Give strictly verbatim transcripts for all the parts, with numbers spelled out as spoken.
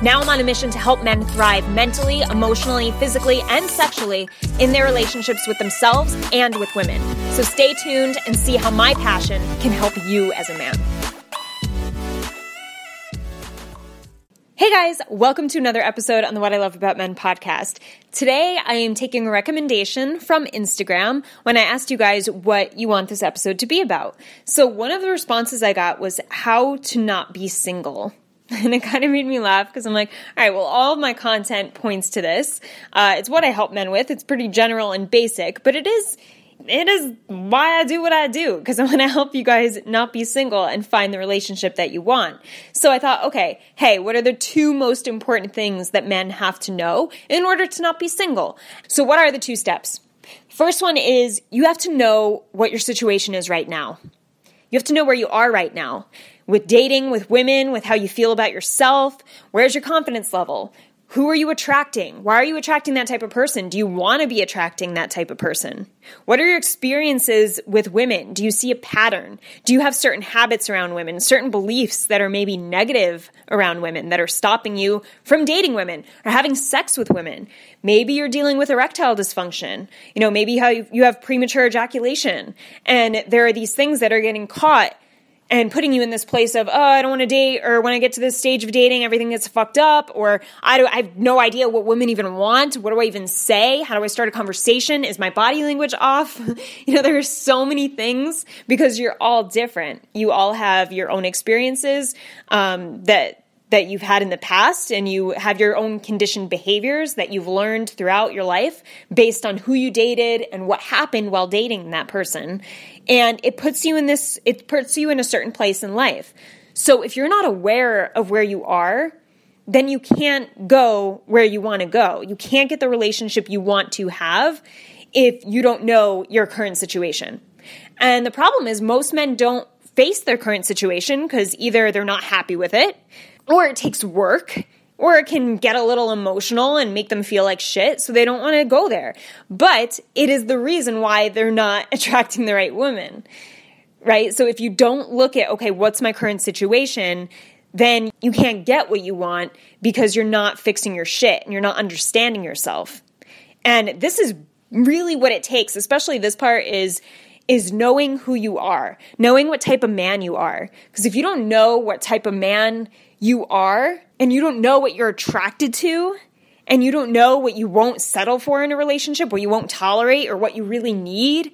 Now I'm on a mission to help men thrive mentally, emotionally, physically, and sexually in their relationships with themselves and with women. So stay tuned and see how my passion can help you as a man. Hey guys, welcome to another episode on the What I Love About Men podcast. Today I am taking a recommendation from Instagram when I asked you guys what you want this episode to be about. So one of the responses I got was how to not be single. And it kind of made me laugh because I'm like, all right, well, all of my content points to this. Uh, it's what I help men with. It's pretty general and basic, but it is it is why I do what I do because I want to help you guys not be single and find the relationship that you want. So I thought, okay, hey, what are the two most important things that men have to know in order to not be single? So what are the two steps? First one is you have to know what your situation is right now. You have to know where you are right now. With dating, with women, with how you feel about yourself, where's your confidence level? Who are you attracting? Why are you attracting that type of person? Do you want to be attracting that type of person? What are your experiences with women? Do you see a pattern? Do you have certain habits around women, certain beliefs that are maybe negative around women that are stopping you from dating women or having sex with women? Maybe you're dealing with erectile dysfunction. You know, maybe how you have premature ejaculation, and there are these things that are getting caught and putting you in this place of, oh, I don't want to date, or when I get to this stage of dating, everything gets fucked up, or I, do, I have no idea what women even want. What do I even say? How do I start a conversation? Is my body language off? You know, there are so many things because you're all different. You all have your own experiences um, that that you've had in the past, and you have your own conditioned behaviors that you've learned throughout your life based on who you dated and what happened while dating that person. And it puts you in this, it puts you in a certain place in life. So if you're not aware of where you are, then you can't go where you want to go. You can't get the relationship you want to have if you don't know your current situation. And the problem is most men don't face their current situation because either they're not happy with it, or it takes work, or it can get a little emotional and make them feel like shit, so they don't want to go there. But it is the reason why they're not attracting the right woman, right? So if you don't look at, okay, what's my current situation, then you can't get what you want because you're not fixing your shit and you're not understanding yourself. And this is really what it takes, especially this part is is knowing who you are, knowing what type of man you are. Because if you don't know what type of man you are, and you don't know what you're attracted to, and you don't know what you won't settle for in a relationship, what you won't tolerate, or what you really need,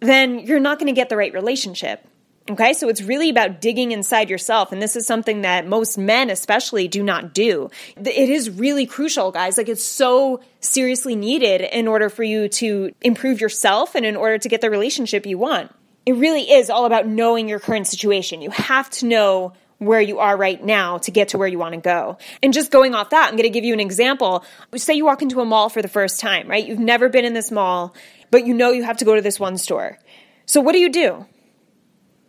then you're not going to get the right relationship. Okay, so it's really about digging inside yourself, and this is something that most men especially do not do. It is really crucial, guys. Like, it's so seriously needed in order for you to improve yourself and in order to get the relationship you want. It really is all about knowing your current situation. You have to know where you are right now to get to where you want to go. And just going off that, I'm going to give you an example. Say you walk into a mall for the first time, right? You've never been in this mall, but you know you have to go to this one store. So what do you do?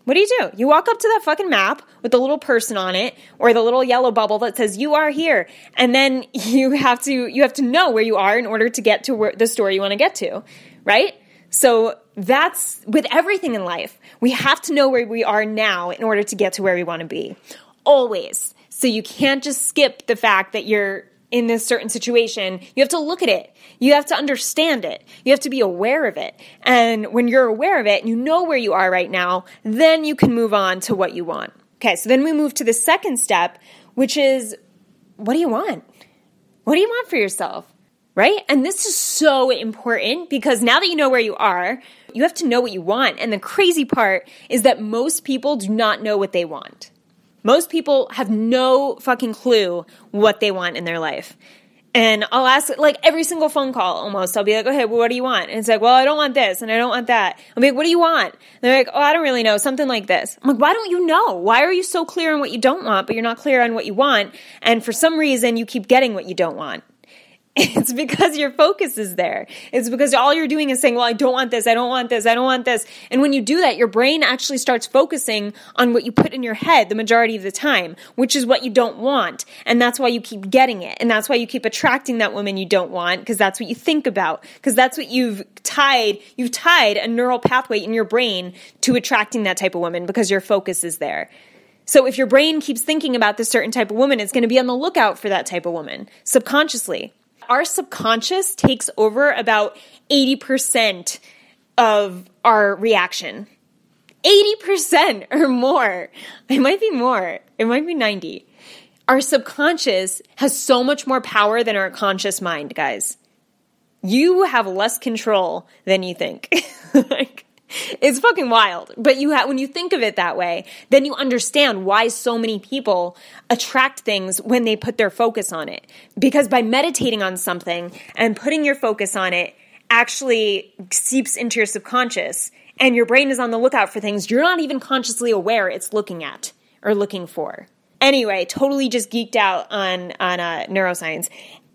What do you do? You walk up to that fucking map with the little person on it or the little yellow bubble that says you are here. And then you have to you have to know where you are in order to get to where, the store you want to get to, right? So that's with everything in life. We have to know where we are now in order to get to where we want to be. Always. So you can't just skip the fact that you're in this certain situation. You have to look at it. You have to understand it. You have to be aware of it. And when you're aware of it and you know where you are right now, then you can move on to what you want. Okay, so then we move to the second step, which is what do you want? What do you want for yourself? Right? And this is so important because now that you know where you are, you have to know what you want. And the crazy part is that most people do not know what they want. Most people have no fucking clue what they want in their life. And I'll ask, like, every single phone call almost, I'll be like, okay, well, what do you want? And it's like, well, I don't want this and I don't want that. I'll be like, what do you want? And they're like, oh, I don't really know, something like this. I'm like, why don't you know? Why are you so clear on what you don't want, but you're not clear on what you want? And for some reason, you keep getting what you don't want. It's because your focus is there. It's because all you're doing is saying, well, I don't want this. I don't want this. I don't want this. And when you do that, your brain actually starts focusing on what you put in your head the majority of the time, which is what you don't want. And that's why you keep getting it. And that's why you keep attracting that woman you don't want, because that's what you think about, because that's what you've tied. You've tied a neural pathway in your brain to attracting that type of woman because your focus is there. So if your brain keeps thinking about this certain type of woman, it's going to be on the lookout for that type of woman subconsciously. Our subconscious takes over about eighty percent of our reaction. eighty percent or more. It might be more. It might be ninety. Our subconscious has so much more power than our conscious mind, guys. You have less control than you think. Like, it's fucking wild. But you ha- when you think of it that way, then you understand why so many people attract things when they put their focus on it. Because by meditating on something and putting your focus on it actually seeps into your subconscious, and your brain is on the lookout for things you're not even consciously aware it's looking at or looking for. Anyway, totally just geeked out on, on uh, neuroscience.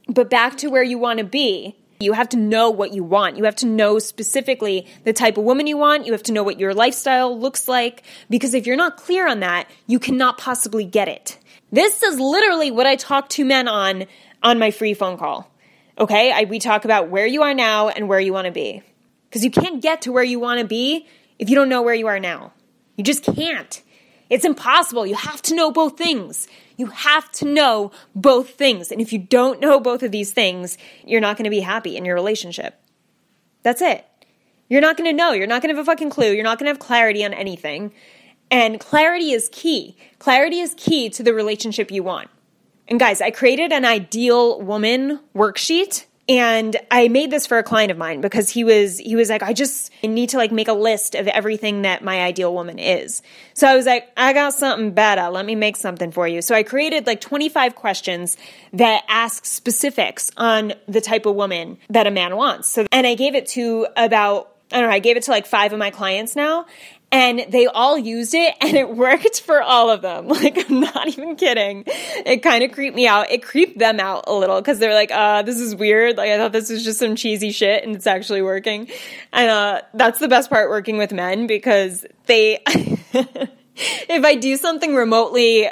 But back to where you want to be. You have to know what you want. You have to know specifically the type of woman you want. You have to know what your lifestyle looks like, because if you're not clear on that, you cannot possibly get it. This is literally what I talk to men on on my free phone call. Okay? I, we talk about where you are now and where you want to be, because you can't get to where you want to be if you don't know where you are now. You just can't. It's impossible. You have to know both things. You have to know both things. And if you don't know both of these things, you're not going to be happy in your relationship. That's it. You're not going to know. You're not going to have a fucking clue. You're not going to have clarity on anything. And clarity is key. Clarity is key to the relationship you want. And guys, I created an ideal woman worksheet. And I made this for a client of mine because he was he was like, I just need to like make a list of everything that my ideal woman is. So I was like, I got something better. Let me make something for you. So I created like twenty-five questions that ask specifics on the type of woman that a man wants. So and I gave it to about, I don't know, I gave it to like five of my clients now. And they all used it, and it worked for all of them. Like, I'm not even kidding. It kind of creeped me out. It creeped them out a little, because they're like, uh, this is weird. Like, I thought this was just some cheesy shit, and it's actually working. And uh, that's the best part working with men, because they, if I do something remotely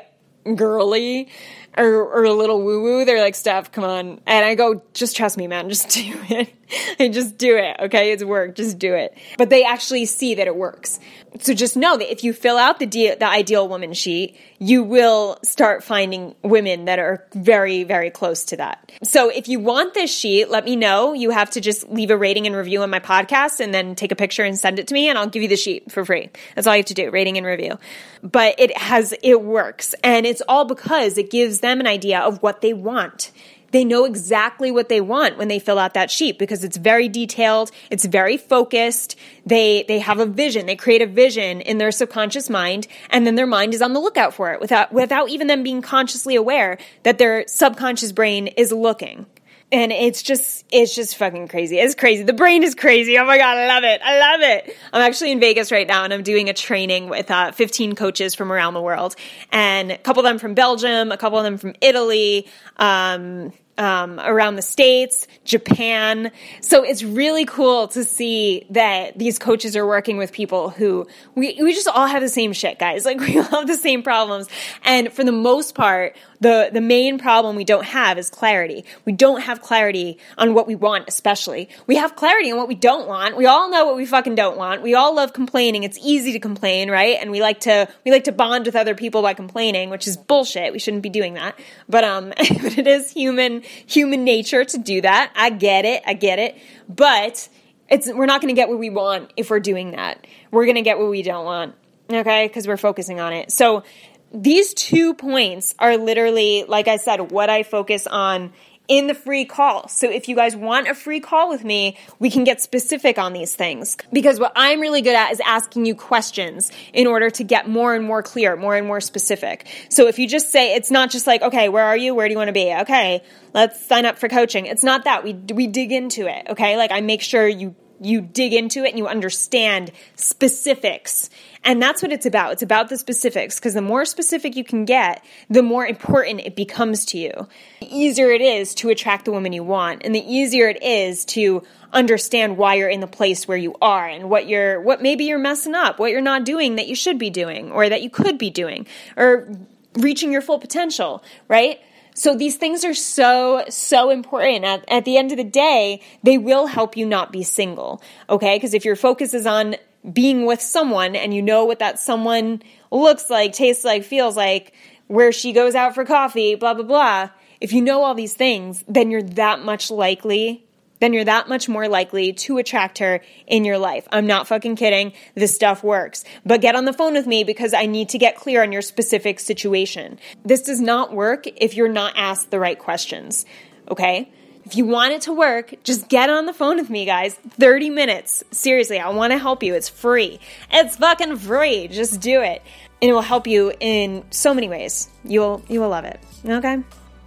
girly or, or a little woo-woo, they're like, Steph, come on. And I go, just trust me, man. Just do it. I just do it, okay? It's work. Just do it. But they actually see that it works. So just know that if you fill out the de- the ideal woman sheet, you will start finding women that are very, very close to that. So if you want this sheet, let me know. You have to just leave a rating and review on my podcast and then take a picture and send it to me, and I'll give you the sheet for free. That's all you have to do, rating and review. But it has it works, and it's all because it gives them an idea of what they want. They know exactly what they want when they fill out that sheet, because it's very detailed, it's very focused, they they have a vision, they create a vision in their subconscious mind, and then their mind is on the lookout for it without without even them being consciously aware that their subconscious brain is looking. And it's just, it's just fucking crazy. It's crazy. The brain is crazy. Oh my God. I love it. I love it. I'm actually in Vegas right now, and I'm doing a training with uh, fifteen coaches from around the world, and a couple of them from Belgium, a couple of them from Italy, um, um, around the States, Japan. So it's really cool to see that these coaches are working with people who we, we just all have the same shit, guys. Like, we all have the same problems. And for the most part, The the main problem we don't have is clarity. We don't have clarity on what we want, especially. We have clarity on what we don't want. We all know what we fucking don't want. We all love complaining. It's easy to complain, right? And we like to we like to bond with other people by complaining, which is bullshit. We shouldn't be doing that. But um but it is human human nature to do that. I get it. I get it. But it's we're not going to get what we want if we're doing that. We're going to get what we don't want. Okay? Because we're focusing on it. So these two points are literally, like I said, what I focus on in the free call. So if you guys want a free call with me, we can get specific on these things, because what I'm really good at is asking you questions in order to get more and more clear, more and more specific. So if you just say, it's not just like, okay, where are you? Where do you want to be? Okay, let's sign up for coaching. It's not that. We we dig into it, okay? Like, I make sure you you dig into it and you understand specifics. And that's what it's about. It's about the specifics, because the more specific you can get, the more important it becomes to you. The easier it is to attract the woman you want, and the easier it is to understand why you're in the place where you are and what you're, what maybe you're messing up, what you're not doing that you should be doing or that you could be doing or reaching your full potential, right? So these things are so, so important. At, at the end of the day, they will help you not be single, okay? Because if your focus is on being with someone and you know what that someone looks like, tastes like, feels like, where she goes out for coffee, blah, blah, blah, if you know all these things, then you're that much likely, then you're that much more likely to attract her in your life. I'm not fucking kidding. This stuff works. But get on the phone with me because I need to get clear on your specific situation. This does not work if you're not asked the right questions, okay? If you want it to work, just get on the phone with me, guys. thirty minutes. Seriously, I want to help you. It's free. It's fucking free. Just do it. And it will help you in so many ways. You'll, you will love it, okay?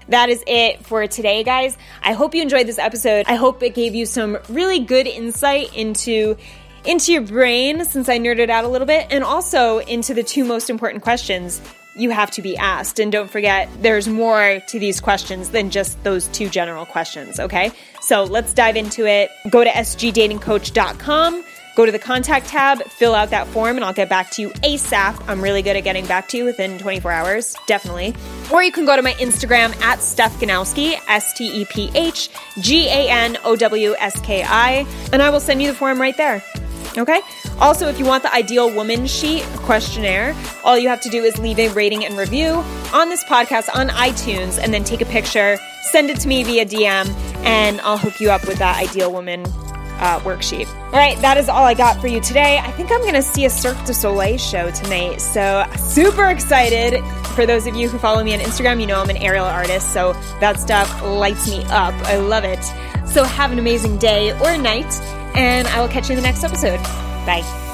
That is it for today, guys. I hope you enjoyed this episode. I hope it gave you some really good insight into, into your brain, since I nerded out a little bit, and also into the two most important questions you have to be asked. And don't forget, there's more to these questions than just those two general questions, okay? So let's dive into it. Go to s g dating coach dot com. Go to the contact tab, fill out that form, and I'll get back to you ASAP. I'm really good at getting back to you within twenty-four hours, definitely. Or you can go to my Instagram at Steph Ganowski, S T E P H G A N O W S K I, and I will send you the form right there. Okay? Also, if you want the Ideal Woman Sheet questionnaire, all you have to do is leave a rating and review on this podcast on iTunes, and then take a picture, send it to me via D M, and I'll hook you up with that Ideal Woman Uh, worksheet. All right, that is all I got for you today. I think I'm going to see a Cirque du Soleil show tonight, so super excited. For those of you who follow me on Instagram, you know I'm an aerial artist, so that stuff lights me up. I love it. So have an amazing day or night, and I will catch you in the next episode. Bye.